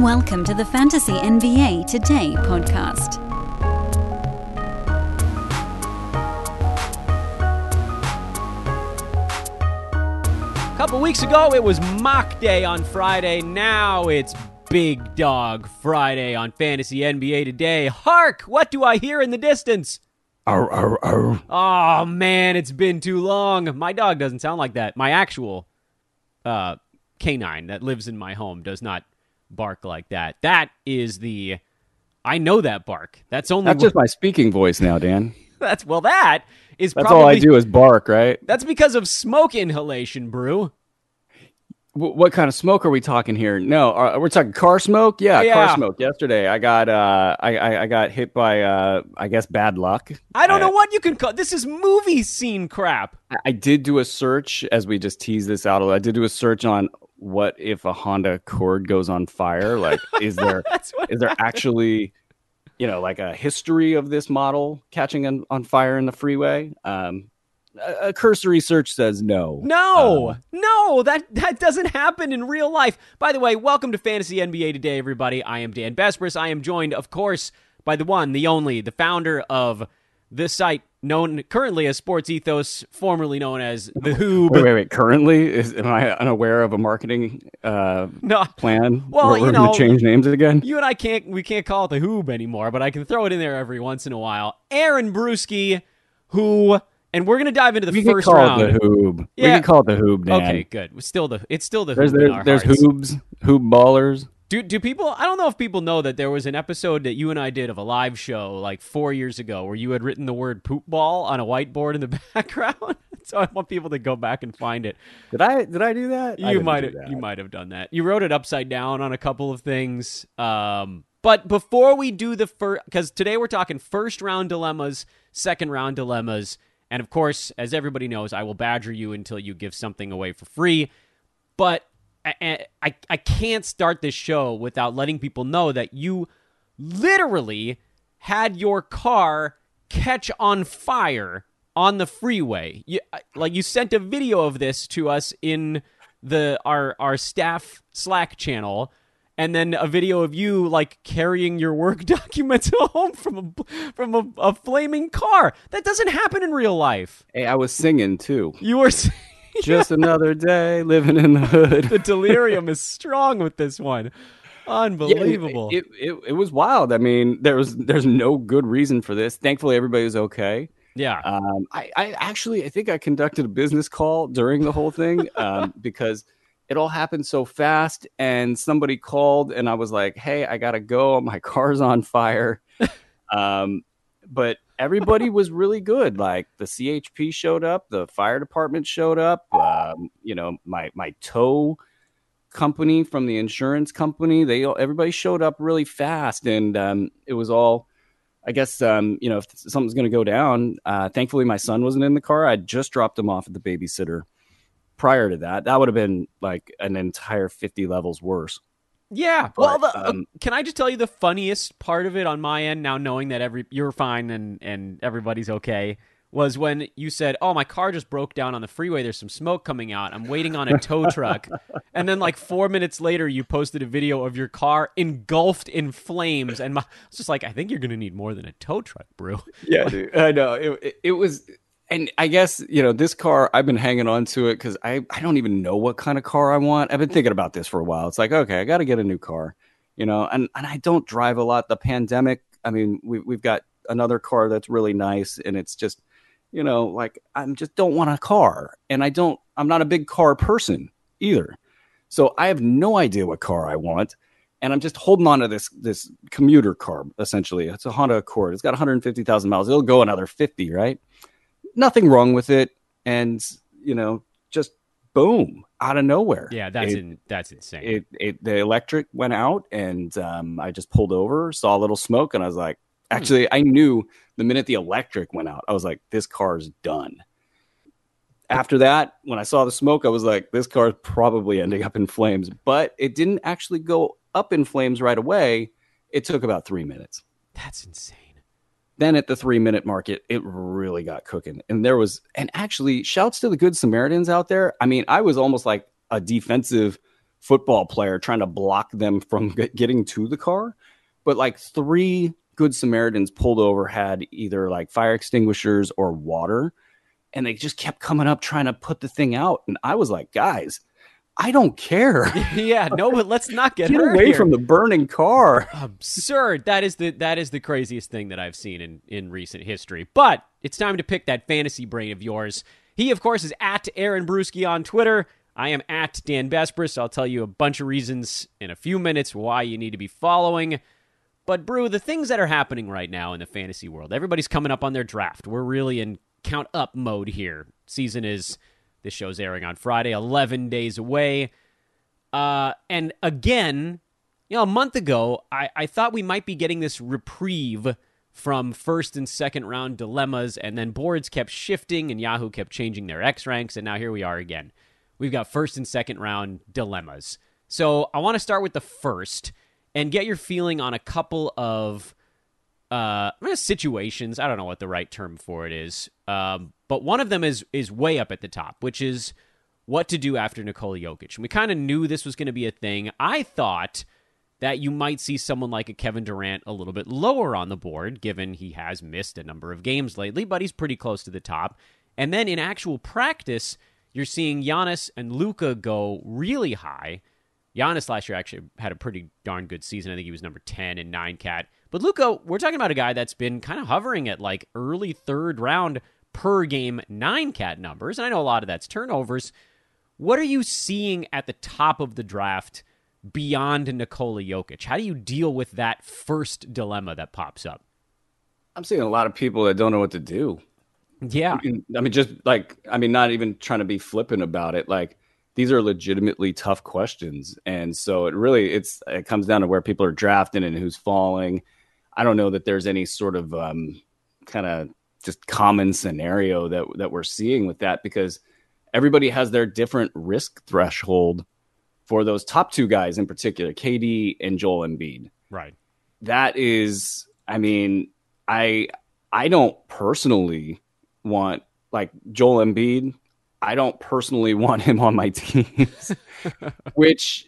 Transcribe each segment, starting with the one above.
Welcome to the Fantasy NBA Today podcast. A couple weeks ago, it was Mock Day on Friday. Now it's Big Dog Friday on Fantasy NBA Today. Hark! What do I hear in the distance? Arr, arr, arr. Oh, man, it's been too long. My dog doesn't sound like that. My actual canine that lives in my home does not bark like that. That is the I know that bark. That's only just my speaking voice now, Dan. That's probably all I do is bark, right? That's because of smoke inhalation, Brew. What kind of smoke are we talking here? No, we're talking car smoke. Yeah, car smoke. Yesterday, I got I got hit by I guess bad luck. I don't know what you can call this. Is movie scene crap. I did do a search as we just tease this out. I did do a search on what if a Honda Accord goes on fire? Like, is there actually, you know, like a history of this model catching on fire in the freeway? A cursory search says no. No, that doesn't happen in real life. By the way, welcome to Fantasy NBA Today, everybody. I am Dan Besbris. I am joined, of course, by the one, the only, the founder of this site known currently as Sports Ethos, formerly known as The Hoob. Wait. Currently? Am I unaware of a marketing plan? Well, we're going to change names again? You and I can't call it The Hoob anymore, but I can throw it in there every once in a while. Aaron Bruski, who... And we're going to dive into the first round. We can call it The Hoob. Yeah. We can call it The Hoob, Dan. Okay, good. It's still the Hoob in our hearts. There's Hoobs, Hoob Ballers. Do people... I don't know if people know that there was an episode that you and I did of a live show like 4 years ago where you had written the word poop ball on a whiteboard in the background. So I want people to go back and find it. Did I do that? You might have done that. You wrote it upside down on a couple of things. But before we do the first... Because today we're talking first round dilemmas, second round dilemmas. And of course, as everybody knows, I will badger you until you give something away for free. But I can't start this show without letting people know that you literally had your car catch on fire on the freeway. You sent a video of this to us in our staff Slack channel. And then a video of you, like, carrying your work documents home from a flaming car. That doesn't happen in real life. Hey, I was singing, too. You were singing. Just another day living in the hood. The delirium is strong with this one. Unbelievable. Yeah, it was wild. I mean, there's no good reason for this. Thankfully, everybody was okay. Yeah. I think I conducted a business call during the whole thing because... It all happened so fast, and somebody called, and I was like, hey, I got to go. My car's on fire. But everybody was really good. Like, the CHP showed up. The fire department showed up. My tow company from the insurance company, everybody showed up really fast, and it was all... I guess, if something's going to go down, thankfully my son wasn't in the car. I just dropped him off at the babysitter. Prior to that would have been like an entire 50 levels worse. Yeah. Can I just tell you the funniest part of it on my end now, knowing that you're fine and everybody's okay, was when you said, oh, my car just broke down on the freeway. There's some smoke coming out. I'm waiting on a tow truck. And then like 4 minutes later, you posted a video of your car engulfed in flames. And I was just like, I think you're going to need more than a tow truck, bro. Yeah, dude. I know. It was... And I guess, this car, I've been hanging on to it because I don't even know what kind of car I want. I've been thinking about this for a while. It's like, okay, I got to get a new car, and I don't drive a lot. The pandemic, I mean, we've got another car that's really nice, and it's just, like I just don't want a car, and I'm not a big car person either. So I have no idea what car I want. And I'm just holding on to this commuter car, essentially. It's a Honda Accord. It's got 150,000 miles. It'll go another 50, right? Nothing wrong with it, and just boom out of nowhere. Yeah, that's insane. The electric went out, and I just pulled over, saw a little smoke, and I was like, actually, I knew the minute the electric went out, I was like, this car's done. After that, when I saw the smoke, I was like, this car's probably ending up in flames. But it didn't actually go up in flames right away. It took about 3 minutes. That's insane. Then at the 3-minute mark, it really got cooking. And there was, and actually, shouts to the good Samaritans out there. I mean, I was almost like a defensive football player trying to block them from getting to the car. But like three Good Samaritans pulled over had either like fire extinguishers or water, and they just kept coming up trying to put the thing out. And I was like, guys, I don't care. Yeah, no, but let's not get away here. From the burning car. Absurd. That is the craziest thing that I've seen in recent history. But it's time to pick that fantasy brain of yours. He, of course, is at Aaron Bruski on Twitter. I am at Dan Besbris. I'll tell you a bunch of reasons in a few minutes why you need to be following. But, Brew, the things that are happening right now in the fantasy world, everybody's coming up on their draft. We're really in count-up mode here. Season is... This show's airing on Friday, 11 days away. And again, you know, a month ago, I thought we might be getting this reprieve from first and second round dilemmas, and then boards kept shifting, and Yahoo kept changing their X ranks, and now here we are again. We've got first and second round dilemmas. So I want to start with the first and get your feeling on a couple of situations. I don't know what the right term for it is, but one of them is way up at the top, which is what to do after Nikola Jokic. And we kind of knew this was going to be a thing. I thought that you might see someone like a Kevin Durant a little bit lower on the board, given he has missed a number of games lately, but he's pretty close to the top. And then in actual practice, you're seeing Giannis and Luka go really high. Giannis last year actually had a pretty darn good season. I think he was number 10 in 9-cat. But Luka, we're talking about a guy that's been kind of hovering at like early third round per game 9-cat numbers, and I know a lot of that's turnovers. What are you seeing at the top of the draft beyond Nikola Jokic? How do you deal with that first dilemma that pops up? I'm seeing a lot of people that don't know what to do. Yeah. I mean, not even trying to be flippant about it. Like, these are legitimately tough questions. And so it comes down to where people are drafting and who's falling. I don't know that there's any sort of kind of just common scenario that we're seeing with that, because everybody has their different risk threshold for those top two guys in particular, KD and Joel Embiid. Right. That is, I mean, I don't personally want like Joel Embiid. I don't personally want him on my teams, which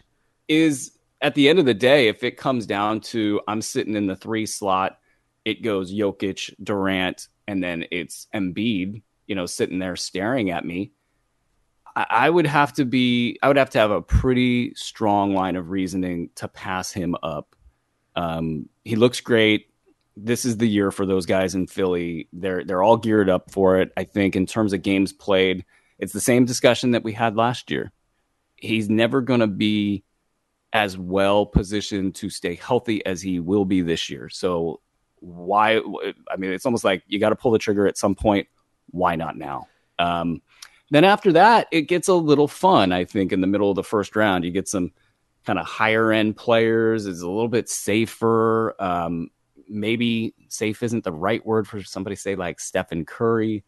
is at the end of the day, if it comes down to I'm sitting in the 3 slot, it goes Jokic, Durant, and then it's Embiid, you know, sitting there staring at me. I would have to have a pretty strong line of reasoning to pass him up. He looks great. This is the year for those guys in Philly. They're all geared up for it. I think in terms of games played, it's the same discussion that we had last year. He's never going to be as well positioned to stay healthy as he will be this year. So why? I mean, it's almost like you got to pull the trigger at some point. Why not now? Then after that, it gets a little fun. I think in the middle of the first round, you get some kind of higher end players. It's a little bit safer. Maybe safe isn't the right word for somebody, say like Stephen Curry.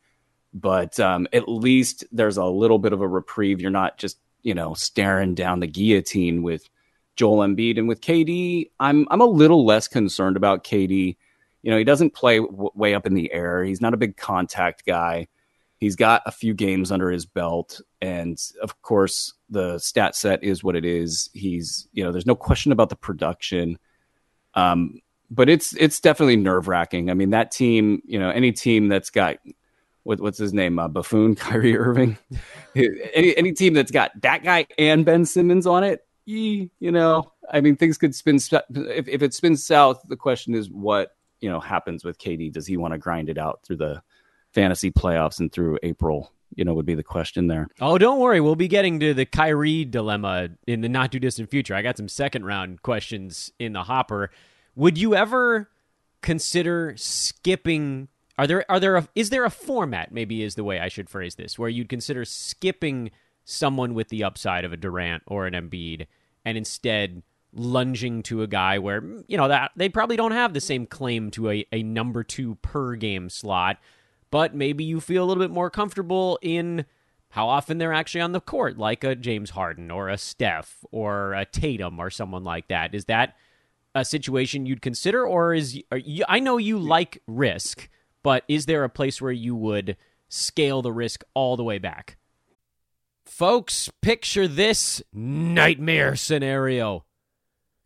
But at least there's a little bit of a reprieve. You're not just, you know, staring down the guillotine with Joel Embiid. And with KD, I'm a little less concerned about KD. You know, he doesn't play way up in the air. He's not a big contact guy. He's got a few games under his belt. And, of course, the stat set is what it is. He's, you know, there's no question about the production. But it's definitely nerve-wracking. I mean, that team, you know, any team that's got... What's his name? Buffoon, Kyrie Irving. Any team that's got that guy and Ben Simmons on it, you know, I mean, things could spin. If it spins south, the question is what, you know, happens with KD. Does he want to grind it out through the fantasy playoffs and through April? You know, would be the question there. Oh, don't worry. We'll be getting to the Kyrie dilemma in the not too distant future. I got some second round questions in the hopper. Would you ever consider skipping? Is there a format, maybe is the way I should phrase this, where you'd consider skipping someone with the upside of a Durant or an Embiid and instead lunging to a guy where, you know, that they probably don't have the same claim to a number 2 per game slot, but maybe you feel a little bit more comfortable in how often they're actually on the court, like a James Harden or a Steph or a Tatum or someone like that. Is that a situation you'd consider, or I know you like risk, but is there a place where you would scale the risk all the way back? Folks, picture this nightmare scenario.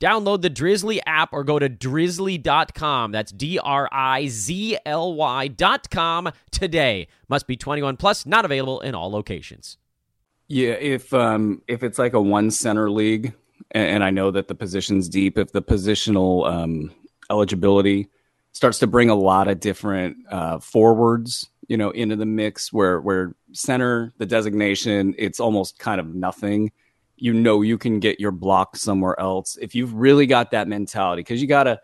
Download the Drizly app or go to drizly.com. That's DRIZLY.com today. Must be 21 plus, not available in all locations. Yeah, if it's like a one center league, and I know that the position's deep, if the positional eligibility starts to bring a lot of different forwards, you know, into the mix where center, the designation, it's almost kind of nothing. You know, you can get your block somewhere else if you've really got that mentality, because you gotta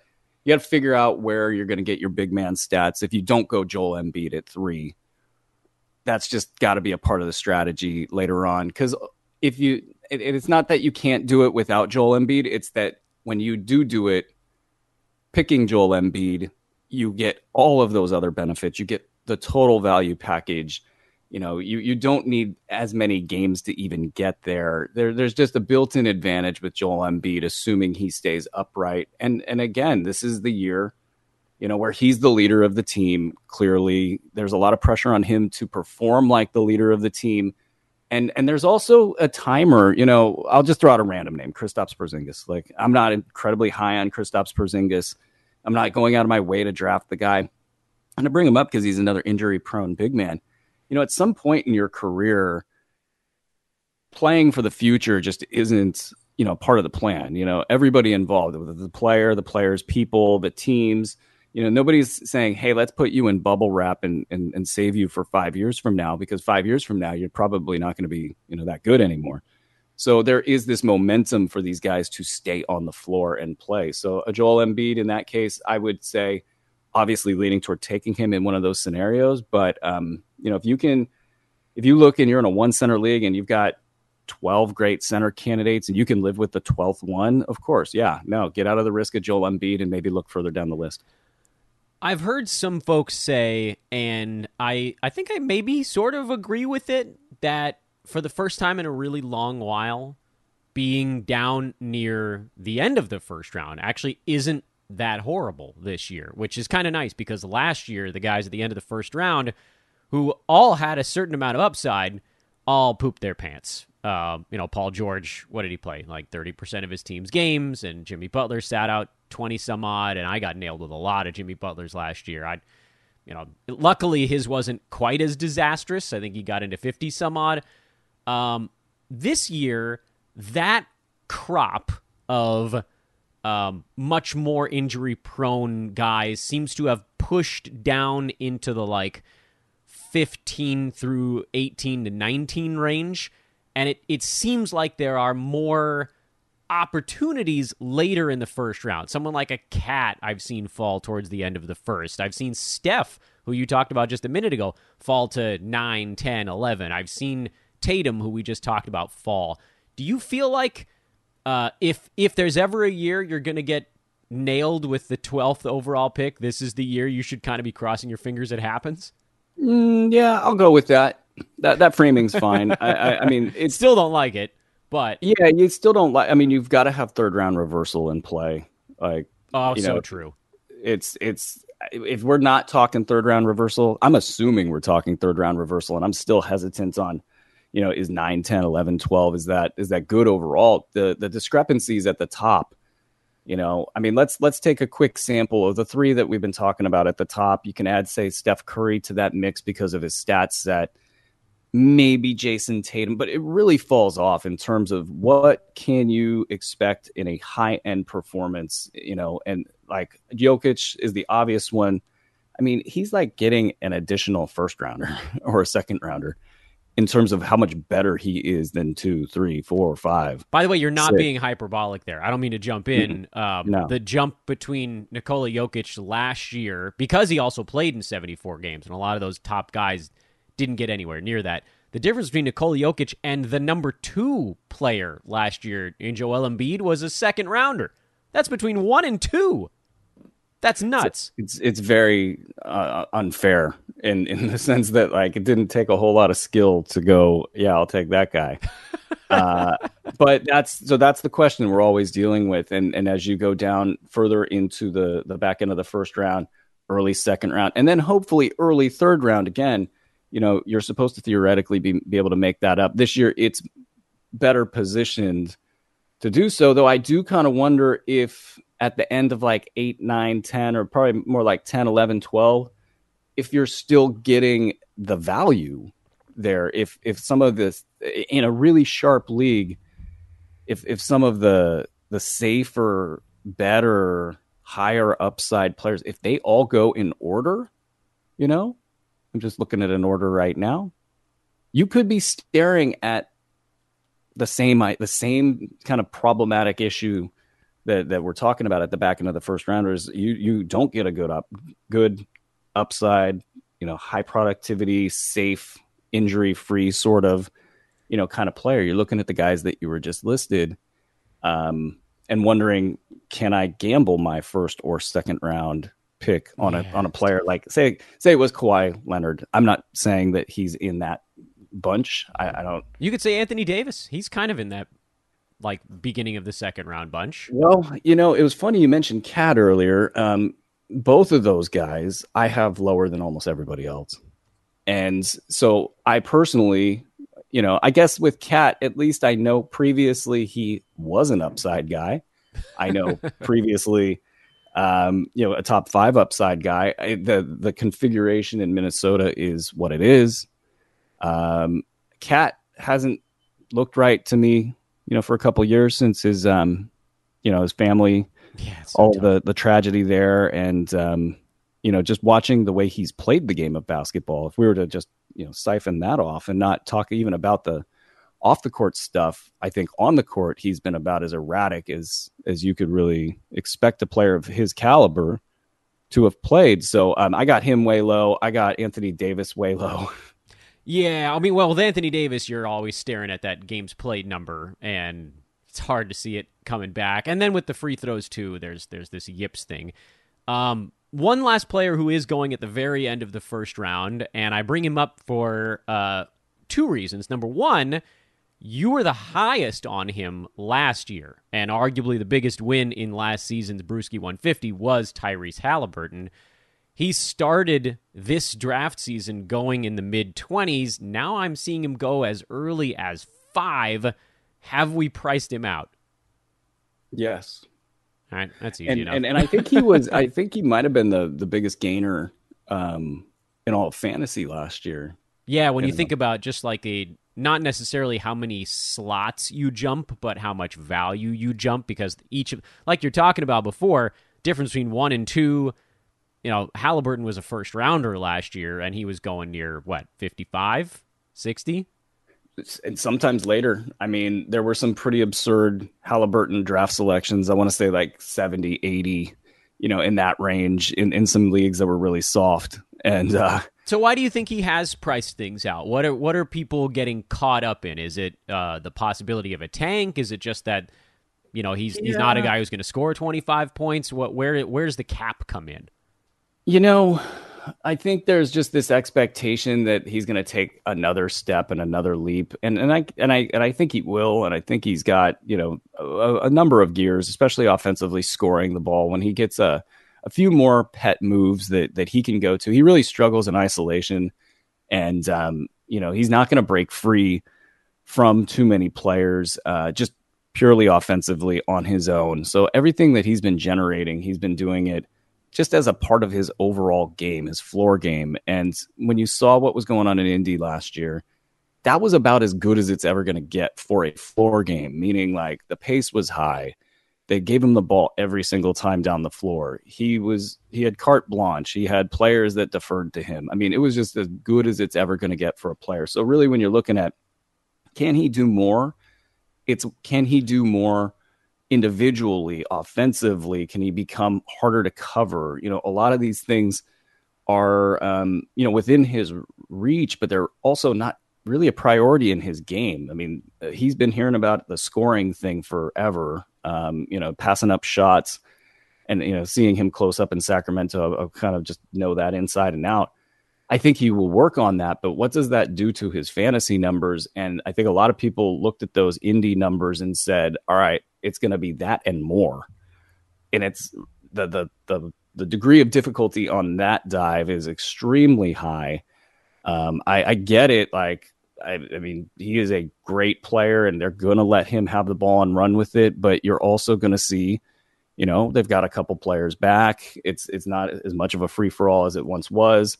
figure out where you're gonna get your big man stats. If you don't go Joel Embiid at 3, that's just got to be a part of the strategy later on. Because if you, it's not that you can't do it without Joel Embiid. It's that when you do it, picking Joel Embiid, you get all of those other benefits. You get the total value package. You know, you don't need as many games to even get there. There's just a built-in advantage with Joel Embiid, assuming he stays upright. And again, this is the year, you know, where he's the leader of the team. Clearly, there's a lot of pressure on him to perform like the leader of the team. And there's also a timer. You know, I'll just throw out a random name, Kristaps Porzingis. Like, I'm not incredibly high on Kristaps Porzingis. I'm not going out of my way to draft the guy. I'm going to bring him up because he's another injury-prone big man. You know, at some point in your career, playing for the future just isn't, you know, part of the plan. You know, everybody involved, the player, the players, people, the teams, you know, nobody's saying, hey, let's put you in bubble wrap and save you for 5 years from now, because 5 years from now, you're probably not going to be, you know, that good anymore. So there is this momentum for these guys to stay on the floor and play. So a Joel Embiid in that case, I would say, obviously leaning toward taking him in one of those scenarios. But, you know, if you look and you're in a one center league and you've got 12 great center candidates and you can live with the 12th one, of course. Yeah, no, get out of the risk of Joel Embiid and maybe look further down the list. I've heard some folks say, and I think I maybe sort of agree with it, that for the first time in a really long while, being down near the end of the first round actually isn't that horrible this year, which is kind of nice, because last year the guys at the end of the first round who all had a certain amount of upside all pooped their pants. You know, Paul George, what did he play? Like 30% of his team's games, and Jimmy Butler sat out 20 some odd, and I got nailed with a lot of Jimmy Butlers last year. You know, luckily his wasn't quite as disastrous. I think he got into 50 some odd. This year, that crop of much more injury-prone guys seems to have pushed down into the, like, 15 through 18 to 19 range, and it seems like there are more opportunities later in the first round. Someone like a Cat I've seen fall towards the end of the first. I've seen Steph, who you talked about just a minute ago, fall to 9, 10, 11. I've seen Tatum, who we just talked about, fall. Do you feel like if there's ever a year you're going to get nailed with the 12th overall pick, this is the year you should kind of be crossing your fingers it happens? Yeah, I'll go with that. That framing's fine. I mean, it still don't like it, but yeah, you still don't like. I mean, you've got to have third round reversal in play. Like, oh, so true. It's if we're not talking third round reversal, I'm assuming we're talking third round reversal, and I'm still hesitant on, you know, is 9, 10, 11, 12, is that good overall? The discrepancies at the top, you know, I mean, let's take a quick sample of the three that we've been talking about at the top. You can add, say, Steph Curry to that mix because of his stats set, maybe Jayson Tatum, but it really falls off in terms of what can you expect in a high-end performance, you know, and like Jokic is the obvious one. I mean, he's like getting an additional first rounder or a second rounder in terms of how much better he is than 2, 3, 4, 5. By the way, you're not being hyperbolic there. I don't mean to jump in. No. The jump between Nikola Jokic last year, because he also played in 74 games, and a lot of those top guys didn't get anywhere near that. The difference between Nikola Jokic and the number 2 player last year in Joel Embiid was a second rounder. That's between 1 and 2. That's nuts. It's very unfair in the sense that, like, it didn't take a whole lot of skill to go, yeah, I'll take that guy. But that's the question we're always dealing with. And as you go down further into the back end of the first round, early second round, and then hopefully early third round again, you know, you're supposed to theoretically be able to make that up. This year, it's better positioned to do so, though I do kind of wonder if at the end of like 8, 9, 10, or probably more like 10, 11, 12, if you're still getting the value there, if some of this in a really sharp league, if some of the safer, better, higher upside players, if they all go in order, you know, I'm just looking at an order right now, you could be staring at the same kind of problematic issue that we're talking about at the back end of the first round is you don't get a good upside, you know, high productivity, safe, injury free sort of, you know, kind of player. You're looking at the guys that you were just listed, and wondering, can I gamble my first or second round pick on a player like say it was Kawhi Leonard? I'm not saying that he's in that bunch. I don't. You could say Anthony Davis. He's kind of in that, like, beginning of the second round bunch. Well, you know, it was funny you mentioned Cat earlier. Both of those guys I have lower than almost everybody else. And so I personally, you know, I guess with Cat, at least I know previously he was an upside guy. I know previously, you know, a top 5 upside guy. The configuration in Minnesota is what it is. Cat hasn't looked right to me, you know, for a couple of years since his, you know, his family, the tragedy there. And, you know, just watching the way he's played the game of basketball, if we were to just, you know, siphon that off and not talk even about the off the court stuff, I think on the court, he's been about as erratic as you could really expect a player of his caliber to have played. So I got him way low. I got Anthony Davis way low. Yeah, I mean, well, with Anthony Davis, you're always staring at that games played number, and it's hard to see it coming back. And then with the free throws, too, there's this yips thing. One last player who is going at the very end of the first round, and I bring him up for 2 reasons. Number one, you were the highest on him last year, and arguably the biggest win in last season's Bruski 150 was Tyrese Halliburton. He started this draft season going in the mid-20s. Now I'm seeing him go as early as 5. Have we priced him out? Yes. All right, that's easy enough. And I think he was. I think he might have been the biggest gainer in all of fantasy last year. Yeah, when you think about just like not necessarily how many slots you jump, but how much value you jump, because each of, like you're talking about before, difference between 1 and 2. You know, Halliburton was a first rounder last year, and he was going near, what, 55, 60? And sometimes later. I mean, there were some pretty absurd Halliburton draft selections. I want to say like 70, 80, you know, in that range in some leagues that were really soft. And so why do you think he has priced things out? What are people getting caught up in? Is it the possibility of a tank? Is it just that, you know, he's not a guy who's going to score 25 points? Where's the cap come in? You know, I think there's just this expectation that he's going to take another step and another leap, and I think he will, and I think he's got, you know, a number of gears, especially offensively scoring the ball. When he gets a few more pet moves that he can go to, he really struggles in isolation, and you know, he's not going to break free from too many players, just purely offensively on his own. So everything that he's been generating, he's been doing it just as a part of his overall game, his floor game. And when you saw what was going on in Indy last year, that was about as good as it's ever going to get for a floor game, meaning like the pace was high. They gave him the ball every single time down the floor. He had carte blanche. He had players that deferred to him. I mean, it was just as good as it's ever going to get for a player. So really, when you're looking at, can he do more? Can he do more individually, offensively? Can he become harder to cover? You know, a lot of these things are, you know, within his reach, but they're also not really a priority in his game. I mean, he's been hearing about the scoring thing forever, you know, passing up shots and, you know, seeing him close up in Sacramento, I kind of just know that inside and out. I think he will work on that, but what does that do to his fantasy numbers? And I think a lot of people looked at those indie numbers and said, all right, it's going to be that and more. And it's the degree of difficulty on that dive is extremely high. I get it. Like, I mean, he is a great player and they're going to let him have the ball and run with it, but you're also going to see, you know, they've got a couple players back. It's not as much of a free for all as it once was.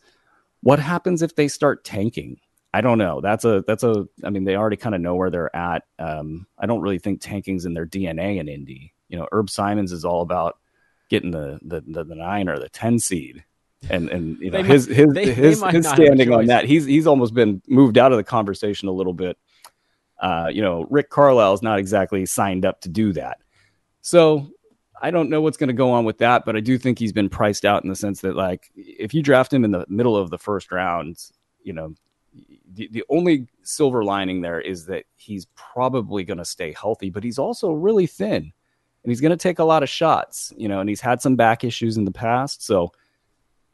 What happens if they start tanking? I don't know. That's a, I mean, they already kind of know where they're at. I don't really think tanking's in their DNA in Indy. You know, Herb Simons is all about getting the 9 or the 10 seed. And you know, his standing on that, he's almost been moved out of the conversation a little bit. You know, Rick Carlisle's not exactly signed up to do that. So I don't know what's going to go on with that, but I do think he's been priced out in the sense that, like, if you draft him in the middle of the first round, you know, the only silver lining there is that he's probably going to stay healthy, but he's also really thin and he's going to take a lot of shots, you know, and he's had some back issues in the past. So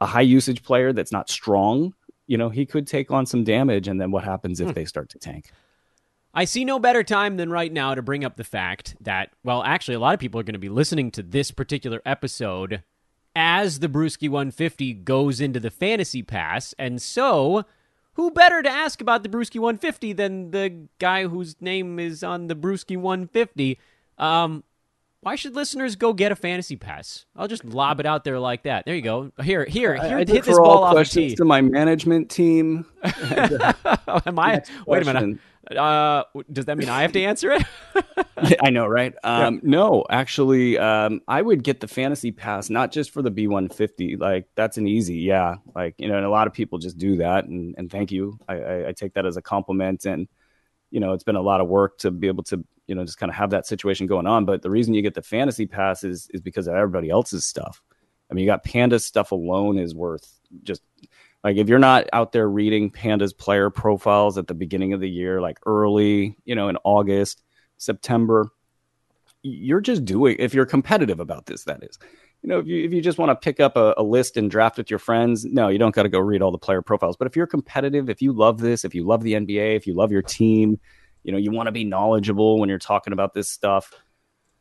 a high usage player that's not strong, you know, he could take on some damage. And then what happens if they start to tank? I see no better time than right now to bring up the fact that, well, actually, a lot of people are going to be listening to this particular episode as the Bruski 150 goes into the Fantasy Pass. And so, who better to ask about the Bruski 150 than the guy whose name is on the Bruski 150? Why should listeners go get a Fantasy Pass? I'll just lob it out there like that. There you go. Here, hit this ball off the tee. To my management team. Am I? Wait a minute. Does that mean I have to answer it? Yeah, I know, right? No, actually, I would get the Fantasy Pass, not just for the B150. Like, that's an easy, yeah. Like, you know, and a lot of people just do that, and thank you. I take that as a compliment, and, you know, it's been a lot of work to be able to, you know, just kind of have that situation going on. But the reason you get the Fantasy Pass is because of everybody else's stuff. I mean, you got Panda's stuff alone is worth just... Like, if you're not out there reading Panda's player profiles at the beginning of the year, like early, you know, in August, September, you're just doing, if you're competitive about this, that is, you know, if you just want to pick up a list and draft with your friends, no, you don't got to go read all the player profiles. But if you're competitive, if you love this, if you love the NBA, if you love your team, you know, you want to be knowledgeable when you're talking about this stuff,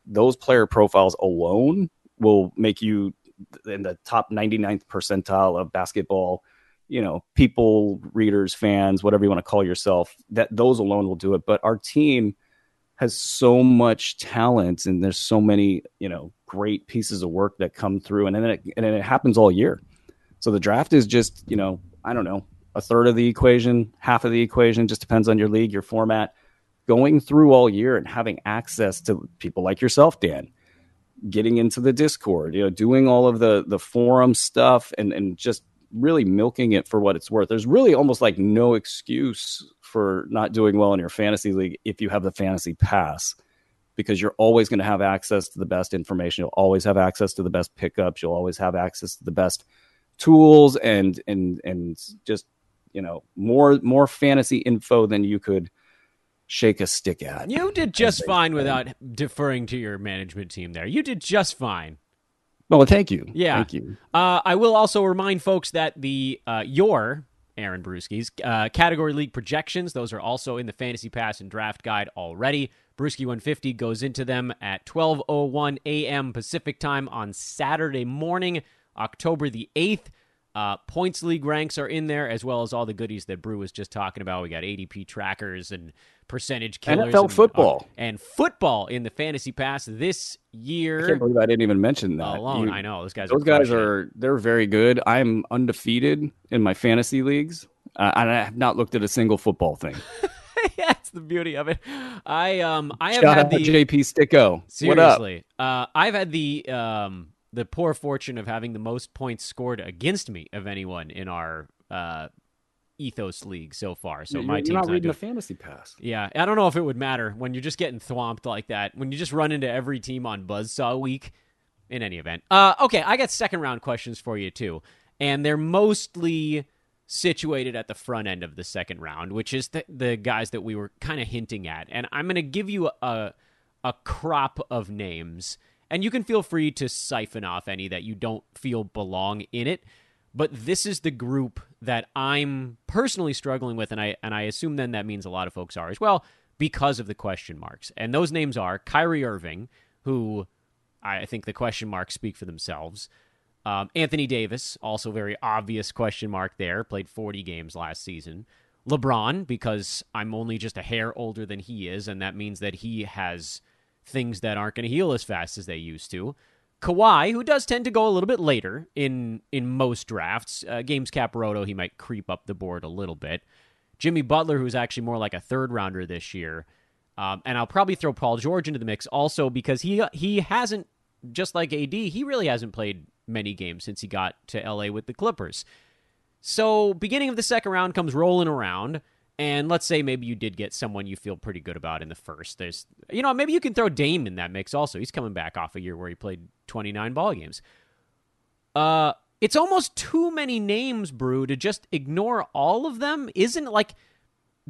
those player profiles alone will make you in the top 99th percentile of basketball, you know, people, readers, fans, whatever you want to call yourself, that those alone will do it. But our team has so much talent and there's so many, you know, great pieces of work that come through and then it happens all year. So the draft is just, you know, I don't know, a third of the equation, half of the equation, just depends on your league, your format, going through all year and having access to people like yourself, Dan, getting into the Discord, you know, doing all of the forum stuff and just really milking it for what it's worth. There's really almost like no excuse for not doing well in your fantasy league if you have the Fantasy Pass, because you're always going to have access to the best information. You'll always have access to the best pickups. You'll always have access to the best tools and just, you know, more fantasy info than you could shake a stick at. You did just fine without deferring to your management team there. You did just fine. Well, thank you. Yeah. Thank you. I will also remind folks that your Aaron Bruski's category league projections, those are also in the Fantasy Pass and Draft Guide already. Bruski 150 goes into them at 12:01 a.m. Pacific time on Saturday morning, October the 8th. Points league ranks are in there, as well as all the goodies that Brew was just talking about. We got ADP trackers and percentage killers. NFL football. And football in the Fantasy Pass this year. I can't believe I didn't even mention that. Alone, I know. Those guys are they're very good. I'm undefeated in my fantasy leagues, and I have not looked at a single football thing. Yes, That's the beauty of it. I have had the JP Sticko. Seriously, what up? I've had the poor fortune of having the most points scored against me of anyone in our Ethos League so far. So my team's not reading the Fantasy Pass. Yeah, I don't know if it would matter when you're just getting thwomped like that. When you just run into every team on Buzzsaw Week. In any event, okay, I got second round questions for you too, and they're mostly situated at the front end of the second round, which is the guys that we were kind of hinting at. And I'm going to give you a crop of names, and you can feel free to siphon off any that you don't feel belong in it. But this is the group that I'm personally struggling with, and I assume then that means a lot of folks are as well because of the question marks. And those names are Kyrie Irving, who I think the question marks speak for themselves. Anthony Davis, also very obvious question mark there, played 40 games last season. LeBron, because I'm only just a hair older than he is, and that means that he has things that aren't going to heal as fast as they used to. Kawhi, who does tend to go a little bit later in most drafts. Games Caproto, he might creep up the board a little bit. Jimmy Butler, who's actually more like a third-rounder this year. And I'll probably throw Paul George into the mix also because he hasn't, just like AD, he really hasn't played many games since he got to LA with the Clippers. So beginning of the second round comes rolling around, and let's say maybe you did get someone you feel pretty good about in the first. There's, you know, maybe you can throw Dame in that mix also. He's coming back off a year where he played 29 ball games. It's almost too many names, Brew, to just ignore all of them. Isn't it like...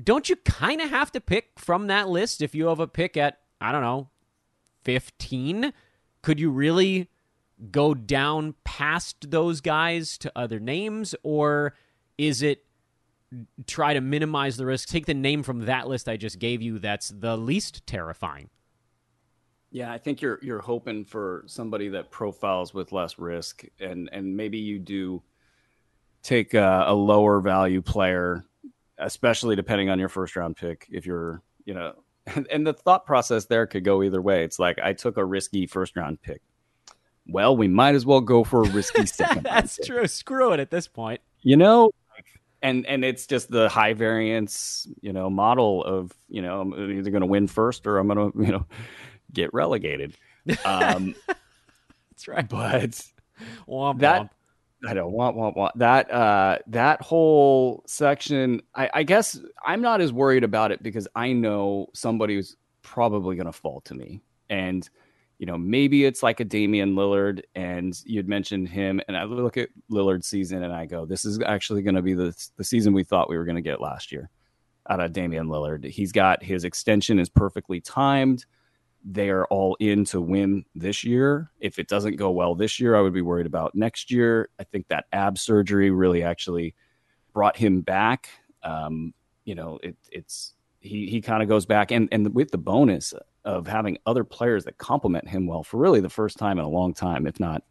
Don't you kind of have to pick from that list if you have a pick at, I don't know, 15? Could you really go down past those guys to other names? Or is it try to minimize the risk? Take the name from that list I just gave you that's the least terrifying. Yeah, I think you're hoping for somebody that profiles with less risk. And maybe you do take a lower value player, especially depending on your first round pick. If you're, you know, and the thought process there could go either way. It's like, I took a risky first round pick. Well, we might as well go for a risky second. That's true. Screw it at this point, you know, and it's just the high variance, you know, model of, you know, I'm either going to win first or I'm going to, you know, get relegated. That's right. But womp, that, womp. I don't want that. That whole section, I guess I'm not as worried about it because I know somebody who's probably going to fall to me. And, you know, maybe it's like a Damian Lillard, and you'd mentioned him. And I look at Lillard's season and I go, this is actually going to be the season we thought we were going to get last year out of Damian Lillard. He's got his extension is perfectly timed. They are all in to win this year. If it doesn't go well this year, I would be worried about next year. I think that ab surgery really actually brought him back. You know, it's he kind of goes back and with the bonus of having other players that complement him well for really the first time in a long time, if not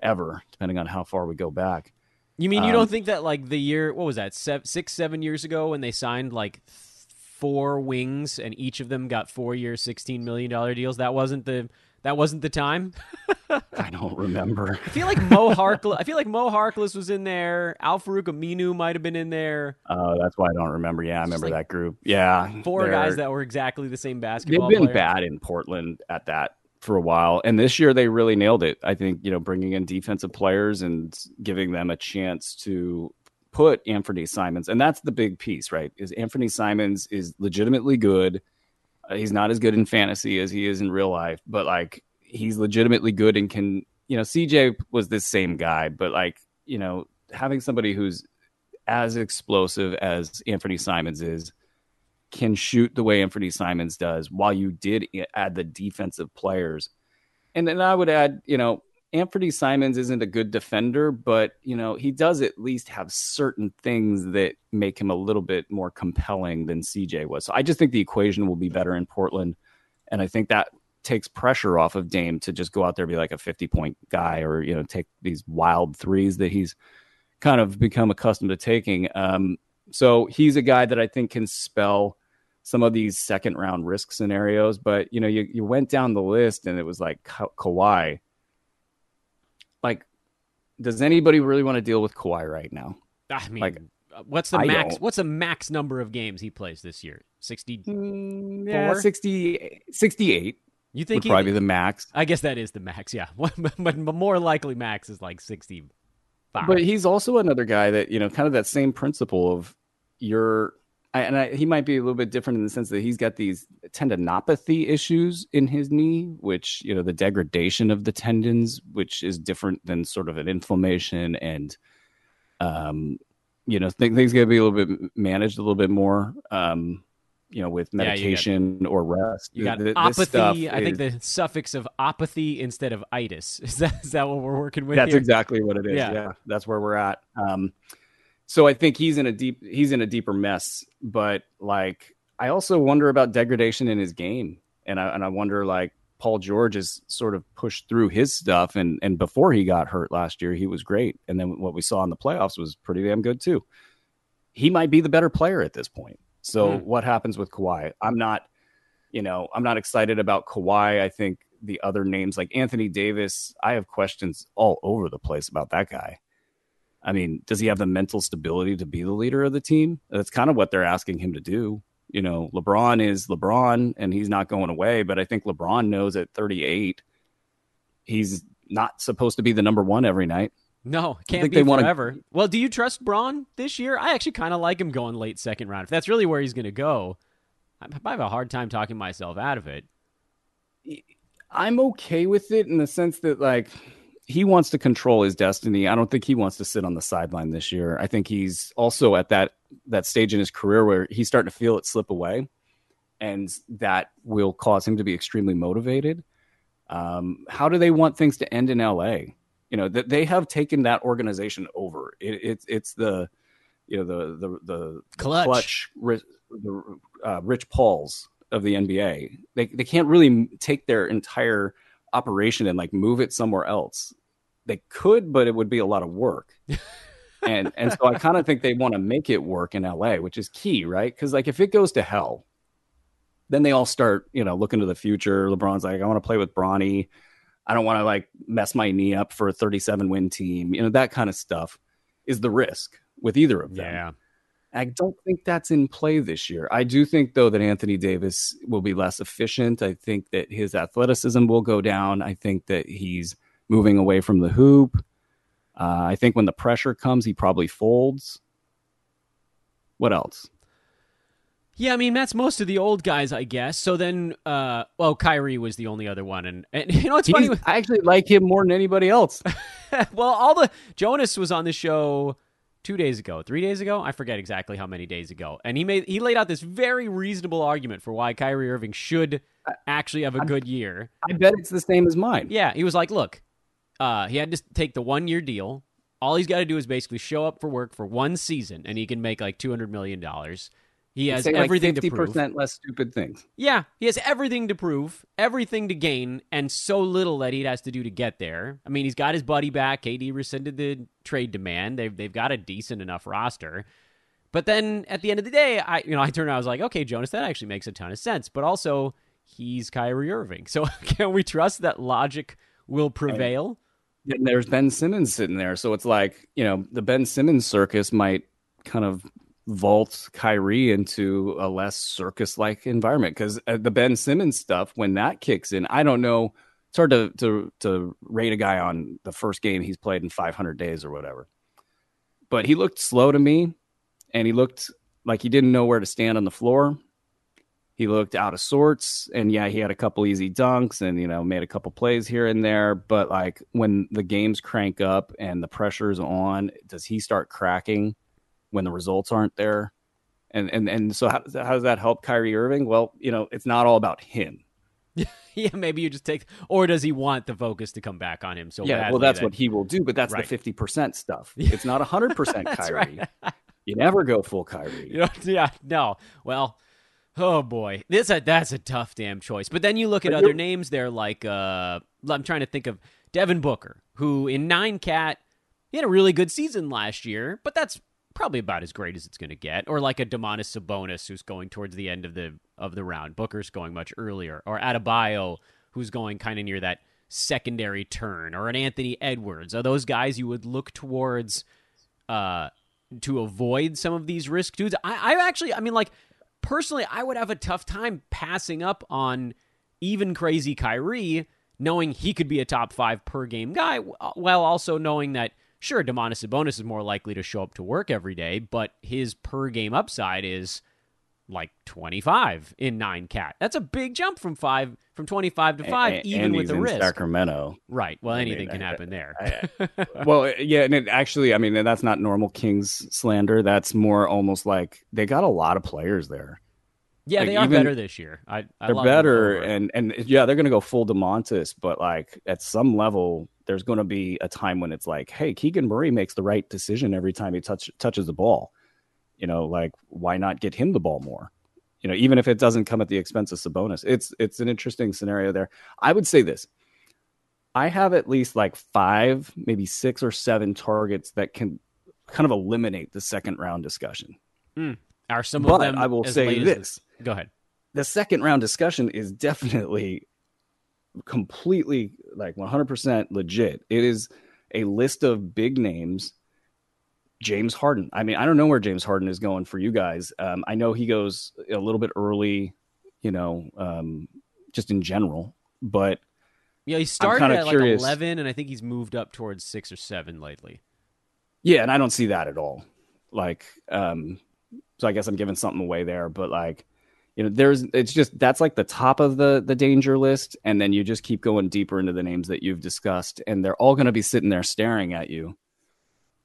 ever, depending on how far we go back. You mean you don't think that like the year, what was that, 6, 7 years ago when they signed like 4 wings and each of them got 4-year $16 million deals? That wasn't the time. I don't remember. I feel like Mo Harkless was in there. Al-Farouq Aminu might've been in there. Oh, that's why I don't remember. Yeah. I remember like that group. Yeah. 4 guys that were exactly the same basketball. They've been bad in Portland at that for a while. And this year they really nailed it. I think, you know, bringing in defensive players and giving them a chance to put Anfernee Simons, and that's the big piece, right? Is Anfernee Simons is legitimately good. He's not as good in fantasy as he is in real life, but like he's legitimately good and can, you know, CJ was this same guy, but like, you know, having somebody who's as explosive as Anfernee Simons is, can shoot the way Anfernee Simons does, while you did add the defensive players. And then I would add, you know, Anfernee Simons isn't a good defender, but, you know, he does at least have certain things that make him a little bit more compelling than CJ was. So I just think the equation will be better in Portland. And I think that takes pressure off of Dame to just go out there and be like a 50-point guy or, you know, take these wild threes that he's kind of become accustomed to taking. So he's a guy that I think can spell some of these second-round risk scenarios. But, you know, you went down the list and it was like Kawhi. Like, does anybody really want to deal with Kawhi right now? I mean, like, What's the max number of games he plays this year? 64? 68. You think would probably be the max? I guess that is the max, yeah. But more likely max is like 65. But he's also another guy that, you know, kind of that same principle of he might be a little bit different in the sense that he's got these tendinopathy issues in his knee, which, you know, the degradation of the tendons, which is different than sort of an inflammation and, you know, things got to be a little bit managed a little bit more, you know, with medication or rest. You got apathy. I think the suffix of apathy instead of itis. Is that what we're working with? That's exactly what it is. Yeah. That's where we're at. So I think he's in a deeper mess, but like, I also wonder about degradation in his game. And I wonder, like, Paul George has sort of pushed through his stuff, and before he got hurt last year, he was great. And then what we saw in the playoffs was pretty damn good too. He might be the better player at this point. So what happens with Kawhi? I'm not excited about Kawhi. I think the other names like Anthony Davis, I have questions all over the place about that guy. I mean, does he have the mental stability to be the leader of the team? That's kind of what they're asking him to do. You know, LeBron is LeBron, and he's not going away. But I think LeBron knows at 38, he's not supposed to be the number one every night. No, can't be forever. Well, do you trust Bron this year? I actually kind of like him going late second round. If that's really where he's going to go, I have a hard time talking myself out of it. I'm okay with it in the sense that, like, he wants to control his destiny. I don't think he wants to sit on the sideline this year. I think he's also at that stage in his career where he's starting to feel it slip away, and that will cause him to be extremely motivated. How do they want things to end in LA? You know, that they have taken that organization over. It's the, you know, the Rich Pauls of the NBA. They can't really take their entire operation and like move it somewhere else. They could, but it would be a lot of work. and so I kind of think they want to make it work in LA, which is key, right? Because like if it goes to hell, then they all start, you know, looking to the future. LeBron's like, I want to play with Bronny. I don't want to like mess my knee up for a 37-win team. You know, that kind of stuff is the risk with either of them. Yeah. I don't think that's in play this year. I do think, though, that Anthony Davis will be less efficient. I think that his athleticism will go down. I think that he's moving away from the hoop. I think when the pressure comes, he probably folds. What else? Yeah, I mean, that's most of the old guys, I guess. So then, Kyrie was the only other one. And you know, it's funny. I actually like him more than anybody else. Well, Jonas was on the show 3 days ago. I forget exactly how many days ago. And he laid out this very reasonable argument for why Kyrie Irving should actually have a good year. I bet it's the same as mine. Yeah. He was like, look, he had to take the 1-year deal. All he's got to do is basically show up for work for one season and he can make like $200 million. He has everything to prove. 50% less stupid things. Yeah. He has everything to prove, everything to gain, and so little that he has to do to get there. I mean, he's got his buddy back. KD rescinded the trade demand. They've got a decent enough roster. But then at the end of the day, I turned around, I was like, okay, Jonas, that actually makes a ton of sense. But also, he's Kyrie Irving. So can we trust that logic will prevail? And there's Ben Simmons sitting there. So it's like, you know, the Ben Simmons circus might kind of vault Kyrie into a less circus-like environment, because the Ben Simmons stuff, when that kicks in, I don't know. It's hard to rate a guy on the first game he's played in 500 days or whatever. But he looked slow to me, and he looked like he didn't know where to stand on the floor. He looked out of sorts, and yeah, he had a couple easy dunks and, you know, made a couple plays here and there. But like when the games crank up and the pressure's on, does he start cracking when the results aren't there? And so how does that help Kyrie Irving? Well, you know, it's not all about him. Yeah, maybe you just take, or does he want the focus to come back on him? So yeah, well, that's what he will do, but that's right. The 50% stuff. It's not 100% Kyrie. Right. You never go full Kyrie. Yeah, no. Well, oh boy, that's a tough damn choice. But then you look at other names there, like I'm trying to think of Devin Booker, who in 9-cat, he had a really good season last year, but that's probably about as great as it's going to get. Or like a Domantas Sabonis, who's going towards the end of the round. Booker's going much earlier. Or Adebayo, who's going kind of near that secondary turn. Or an Anthony Edwards. Are those guys you would look towards to avoid some of these risk dudes. Personally, I would have a tough time passing up on even crazy Kyrie, knowing he could be a top five per game guy, while also knowing that, sure, Domantas Sabonis is more likely to show up to work every day, but his per game upside is like 25 in 9 cat. That's a big jump from 25 to 5, even with the risk. And he's in Sacramento. Right. Well, anything can happen there. And that's not normal Kings slander. That's more almost like they got a lot of players there. Yeah, like they are better this year. They're better, and they're going to go full Domantas, but like at some level, there's going to be a time when it's like, hey, Keegan Murray makes the right decision every time he touches the ball. You know, like, why not get him the ball more? You know, even if it doesn't come at the expense of Sabonis. It's an interesting scenario there. I would say this. I have at least like 5, maybe 6 or 7 targets that can kind of eliminate the second round discussion. Are some of them? But I will say this. Go ahead. The second round discussion is definitely completely like 100% legit. It is a list of big names. James Harden. I mean, I don't know where James Harden is going for you guys. I know he goes a little bit early, just in general. But yeah, he started at curious. Like 11, and I think he's moved up towards 6 or 7 lately. Yeah, and I don't see that at all. Like, so I guess I'm giving something away there. But like, that's like the top of the danger list, and then you just keep going deeper into the names that you've discussed, and they're all going to be sitting there staring at you.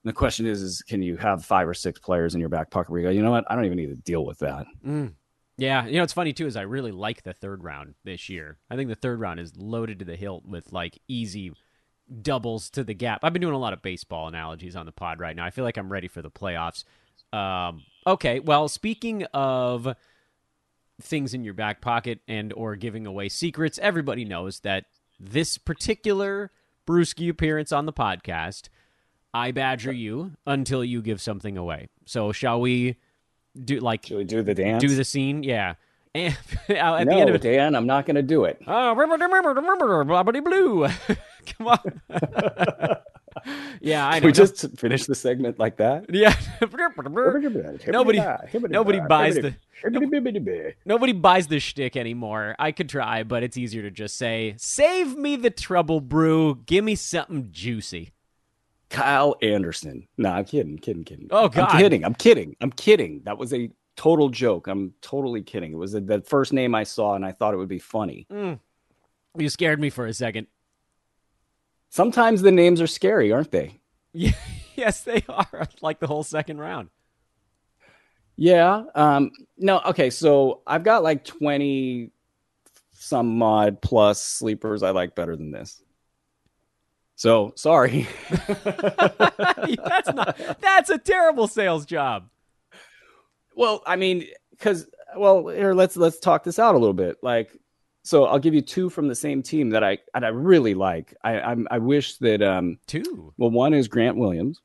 The question is can you have 5 or 6 players in your back pocket where you go, you know what? I don't even need to deal with that. Yeah. You know, it's funny too, is I really like the third round this year. I think the third round is loaded to the hilt with like easy doubles to the gap. I've been doing a lot of baseball analogies on the pod right now. I feel like I'm ready for the playoffs. Okay. Well, speaking of things in your back pocket and or giving away secrets, everybody knows that this particular Bruski appearance on the podcast, I badger you until you give something away. So shall we do do the dance? Do the scene? Yeah. And at the end of it, Dan, I'm not going to do it. Oh, remember, blah, blah, blue. Come on. Yeah, I know. Can we just finish the segment like that? Yeah. Nobody buys the shtick anymore. I could try, but it's easier to just say, save me the trouble, brew. Give me something juicy. Kyle Anderson. No, I'm kidding. Oh, God. I'm kidding. That was a total joke. I'm totally kidding. It was the first name I saw, and I thought it would be funny. You scared me for a second. Sometimes the names are scary, aren't they? Yeah, yes, they are. Like the whole second round. Yeah. No, okay, so I've got like 20-some odd plus sleepers I like better than this. So sorry. That's a terrible sales job. Well, I mean, here, let's talk this out a little bit. Like, so I'll give you 2 from the same team that I really like. I wish that 2. Well, one is Grant Williams.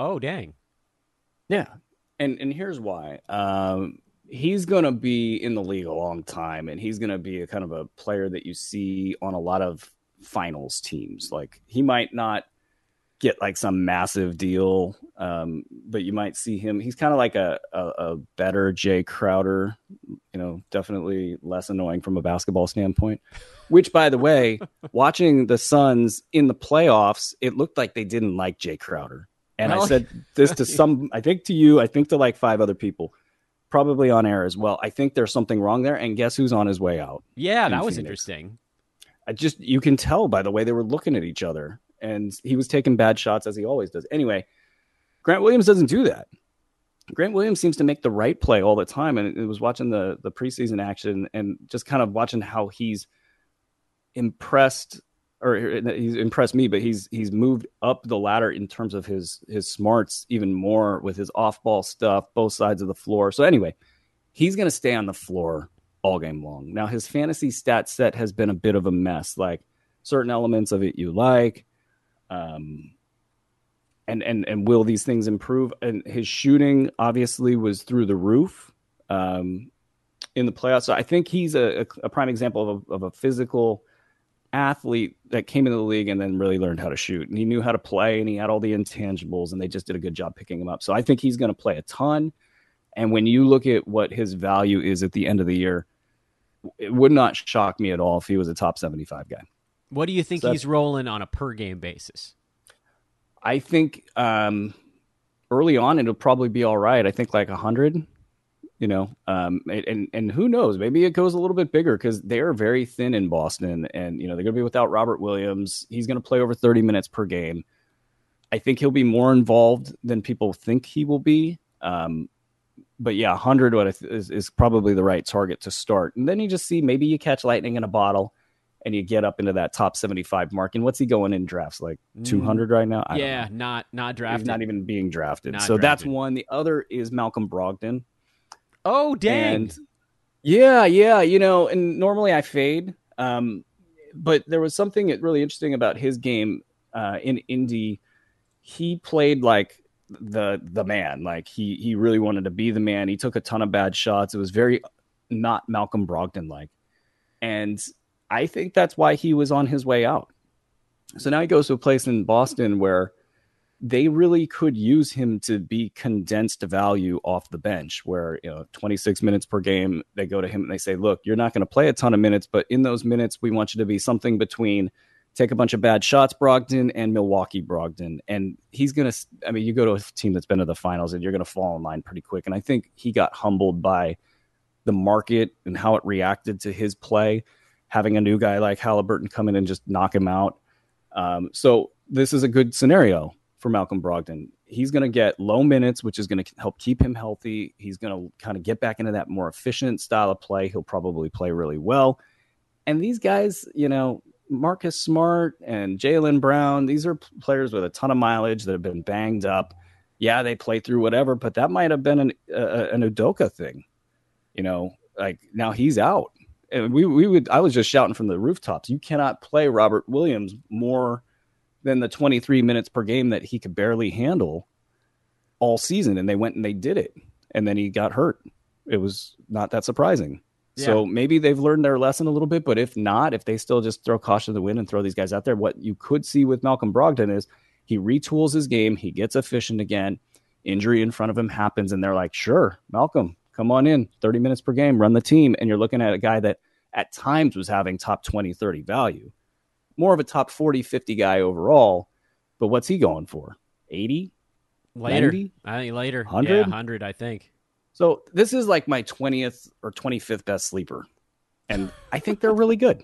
Oh, dang. Yeah. And here's why. He's going to be in the league a long time, and he's going to be a kind of a player that you see on a lot of finals teams. Like, he might not get like some massive deal, but you might see him. He's kind of like a better Jay Crowder, definitely less annoying from a basketball standpoint, which, by the way, watching the Suns in the playoffs, it looked like they didn't like Jay Crowder. And I said this to I think to 5 other people, probably on air as well. I think there's something wrong there. And guess who's on his way out? Yeah, that was interesting. You can tell by the way they were looking at each other, and he was taking bad shots as he always does. Anyway, Grant Williams doesn't do that. Grant Williams seems to make the right play all the time, and it was watching the preseason action and just kind of watching how he's impressed me, but he's moved up the ladder in terms of his smarts even more with his off-ball stuff, both sides of the floor. So anyway, he's going to stay on the floor all game long. Now, his fantasy stat set has been a bit of a mess. Like, certain elements of it you like, and will these things improve? And his shooting obviously was through the roof in the playoffs. So I think he's a prime example of a physical athlete that came into the league and then really learned how to shoot, and he knew how to play, and he had all the intangibles, and they just did a good job picking him up. So I think he's going to play a ton. And when you look at what his value is at the end of the year, it would not shock me at all if he was a top 75 guy. What do you think he's rolling on a per game basis? I think early on, it'll probably be all right. I think like 100, you know, and who knows, maybe it goes a little bit bigger because they're very thin in Boston, and, you know, they're going to be without Robert Williams. He's going to play over 30 minutes per game. I think he'll be more involved than people think he will be. But yeah, 100 is probably the right target to start. And then you just see, maybe you catch lightning in a bottle and you get up into that top 75 mark. And what's he going in drafts? Like 200 right now? I don't know. Not drafted. He's not even being drafted. That's one. The other is Malcolm Brogdon. Oh, dang. And yeah. You know, and normally I fade. But there was something really interesting about his game in Indy. He played like the man. Like he really wanted to be the man. He took a ton of bad shots. It was very not Malcolm Brogdon like, and I think that's why he was on his way out. So now he goes to a place in Boston where they really could use him to be condensed value off the bench, where, you know, 26 minutes per game, they go to him and they say, look, you're not going to play a ton of minutes, but in those minutes, we want you to be something between take a bunch of bad shots Brogdon and Milwaukee Brogdon. And he's going to, I mean, you go to a team that's been to the finals and you're going to fall in line pretty quick. And I think he got humbled by the market and how it reacted to his play, having a new guy like Halliburton come in and just knock him out. So this is a good scenario for Malcolm Brogdon. He's going to get low minutes, which is going to help keep him healthy. He's going to kind of get back into that more efficient style of play. He'll probably play really well. And these guys, you know, Marcus Smart and Jaylen Brown, these are players with a ton of mileage that have been banged up. Yeah, they play through whatever, but that might have been an Udoka thing. You know, like now he's out. And I was just shouting from the rooftops, you cannot play Robert Williams more than the 23 minutes per game that he could barely handle all season. And they went and they did it. And then he got hurt. It was not that surprising. Yeah. So maybe they've learned their lesson a little bit, but if not, if they still just throw caution to the wind and throw these guys out there, what you could see with Malcolm Brogdon is he retools his game. He gets efficient again. Injury in front of him happens. And they're like, sure, Malcolm, come on in, 30 minutes per game, run the team. And you're looking at a guy that at times was having top 20, 30 value, more of a top 40, 50 guy overall. But what's he going for? 80? Later. 90? I think later. 100? Yeah, 100, I think. So this is like my 20th or 25th best sleeper. And I think they're really good.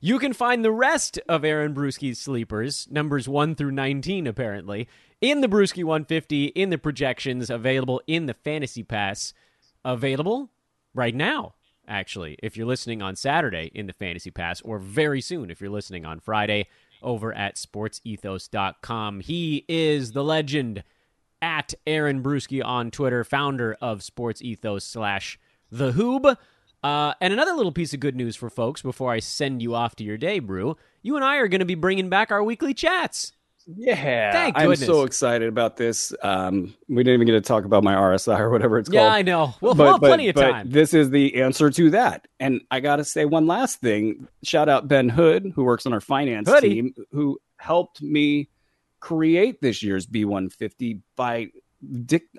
You can find the rest of Aaron Bruski's sleepers, numbers 1 through 19, apparently, in the Bruski 150, in the projections, available in the Fantasy Pass. Available right now, actually, if you're listening on Saturday in the Fantasy Pass, or very soon if you're listening on Friday over at sportsethos.com. He is the legend at Aaron Bruski on Twitter, founder of Sports Ethos / The Hoob. And another little piece of good news for folks before I send you off to your day, Brew. You and I are going to be bringing back our weekly chats. Yeah, thank goodness. I'm so excited about this. We didn't even get to talk about my RSI or whatever it's called. Yeah, I know. We'll have plenty of time. But this is the answer to that. And I got to say one last thing. Shout out Ben Hood, who works on our finance team, who helped me create this year's B150 by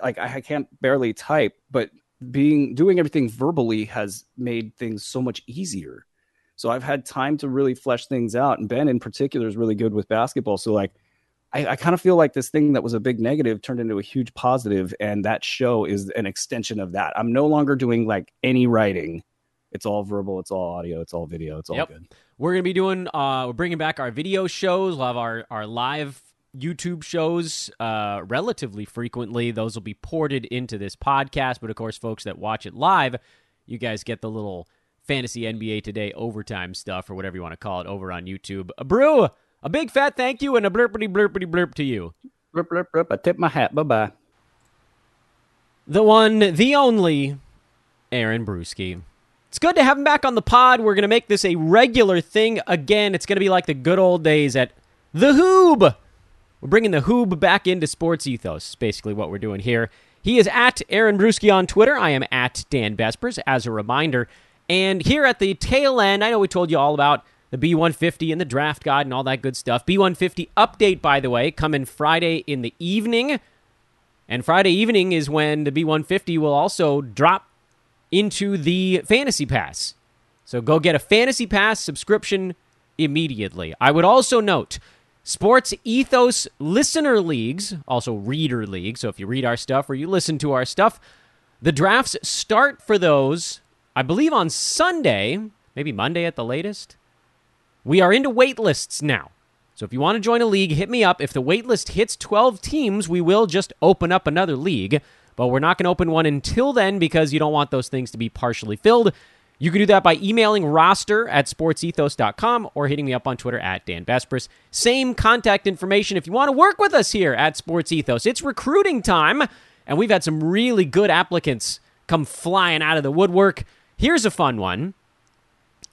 I can't barely type, but doing everything verbally has made things so much easier. So I've had time to really flesh things out. And Ben in particular is really good with basketball. So like, I kind of feel like this thing that was a big negative turned into a huge positive, and that show is an extension of that. I'm no longer doing like any writing. It's all verbal. It's all audio. It's all video. It's all good. We're going to be doing, we're bringing back our video shows. We'll have our live YouTube shows relatively frequently. Those will be ported into this podcast. But of course, folks that watch it live, you guys get the little Fantasy NBA Today overtime stuff or whatever you want to call it over on YouTube. Brew! A big fat thank you and a blurpity blurpity blurp to you. Blurp, blurp, blurp. I tip my hat. Bye-bye. The one, the only, Aaron Bruski. It's good to have him back on the pod. We're going to make this a regular thing again. It's going to be like the good old days at The Hoob. We're bringing The Hoob back into Sports Ethos, basically what we're doing here. He is at Aaron Bruski on Twitter. I am at Dan Besbris, as a reminder. And here at the tail end, I know we told you all about the B150 and the draft guide and all that good stuff. B150 update, by the way, coming Friday in the evening. And Friday evening is when the B150 will also drop into the Fantasy Pass. So go get a Fantasy Pass subscription immediately. I would also note Sports Ethos Listener Leagues, also Reader Leagues. So if you read our stuff or you listen to our stuff, the drafts start for those, I believe, on Sunday, maybe Monday at the latest. We are into wait lists now. So if you want to join a league, hit me up. If the wait list hits 12 teams, we will just open up another league. But we're not going to open one until then because you don't want those things to be partially filled. You can do that by emailing roster@sportsethos.com or hitting me up on Twitter @Dan Besbris. Same contact information if you want to work with us here at Sports Ethos. It's recruiting time, and we've had some really good applicants come flying out of the woodwork. Here's a fun one.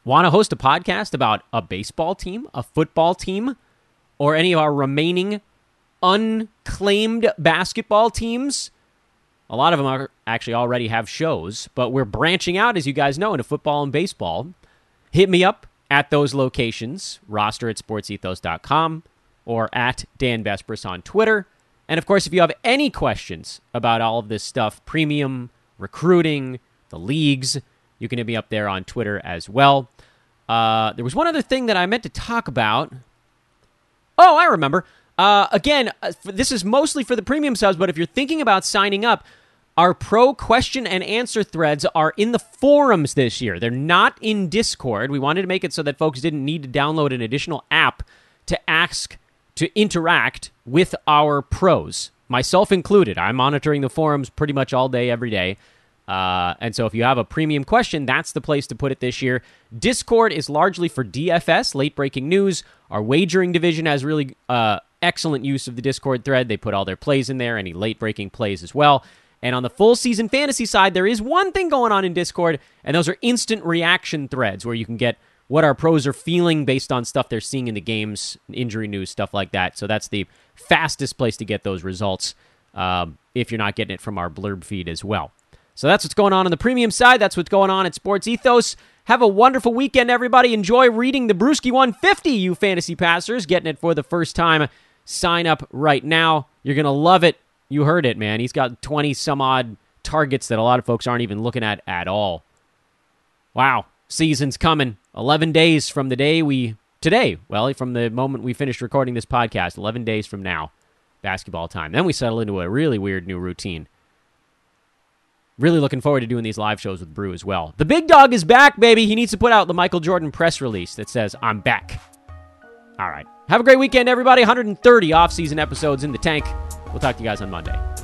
Want to host a podcast about a baseball team, a football team, or any of our remaining unclaimed basketball teams? A lot of them are actually already have shows, but we're branching out, as you guys know, into football and baseball. Hit me up at those locations, roster@sportsethos.com or @Dan Besbris on Twitter. And, of course, if you have any questions about all of this stuff, premium, recruiting, the leagues, you can hit me up there on Twitter as well. There was one other thing that I meant to talk about. Oh, I remember. This is mostly for the premium subs, but if you're thinking about signing up, our pro question and answer threads are in the forums this year. They're not in Discord. We wanted to make it so that folks didn't need to download an additional app to ask to interact with our pros, myself included. I'm monitoring the forums pretty much all day, every day. And so if you have a premium question, that's the place to put it this year. Discord is largely for DFS, late-breaking news. Our wagering division has really excellent use of the Discord thread. They put all their plays in there, any late-breaking plays as well. And on the full-season fantasy side, there is one thing going on in Discord, and those are instant reaction threads where you can get what our pros are feeling based on stuff they're seeing in the games, injury news, stuff like that. So that's the fastest place to get those results if you're not getting it from our blurb feed as well. So that's what's going on the premium side. That's what's going on at Sports Ethos. Have a wonderful weekend, everybody. Enjoy reading the Bruski 150, you fantasy passers. Getting it for the first time. Sign up right now. You're going to love it. You heard it, man. He's got 20-some-odd targets that a lot of folks aren't even looking at all. Wow. Season's coming. 11 days from the day from the moment we finished recording this podcast, 11 days from now, basketball time. Then we settle into a really weird new routine. Really looking forward to doing these live shows with Brew as well. The big dog is back, baby. He needs to put out the Michael Jordan press release that says, I'm back. All right. Have a great weekend, everybody. 130 off-season episodes in the tank. We'll talk to you guys on Monday.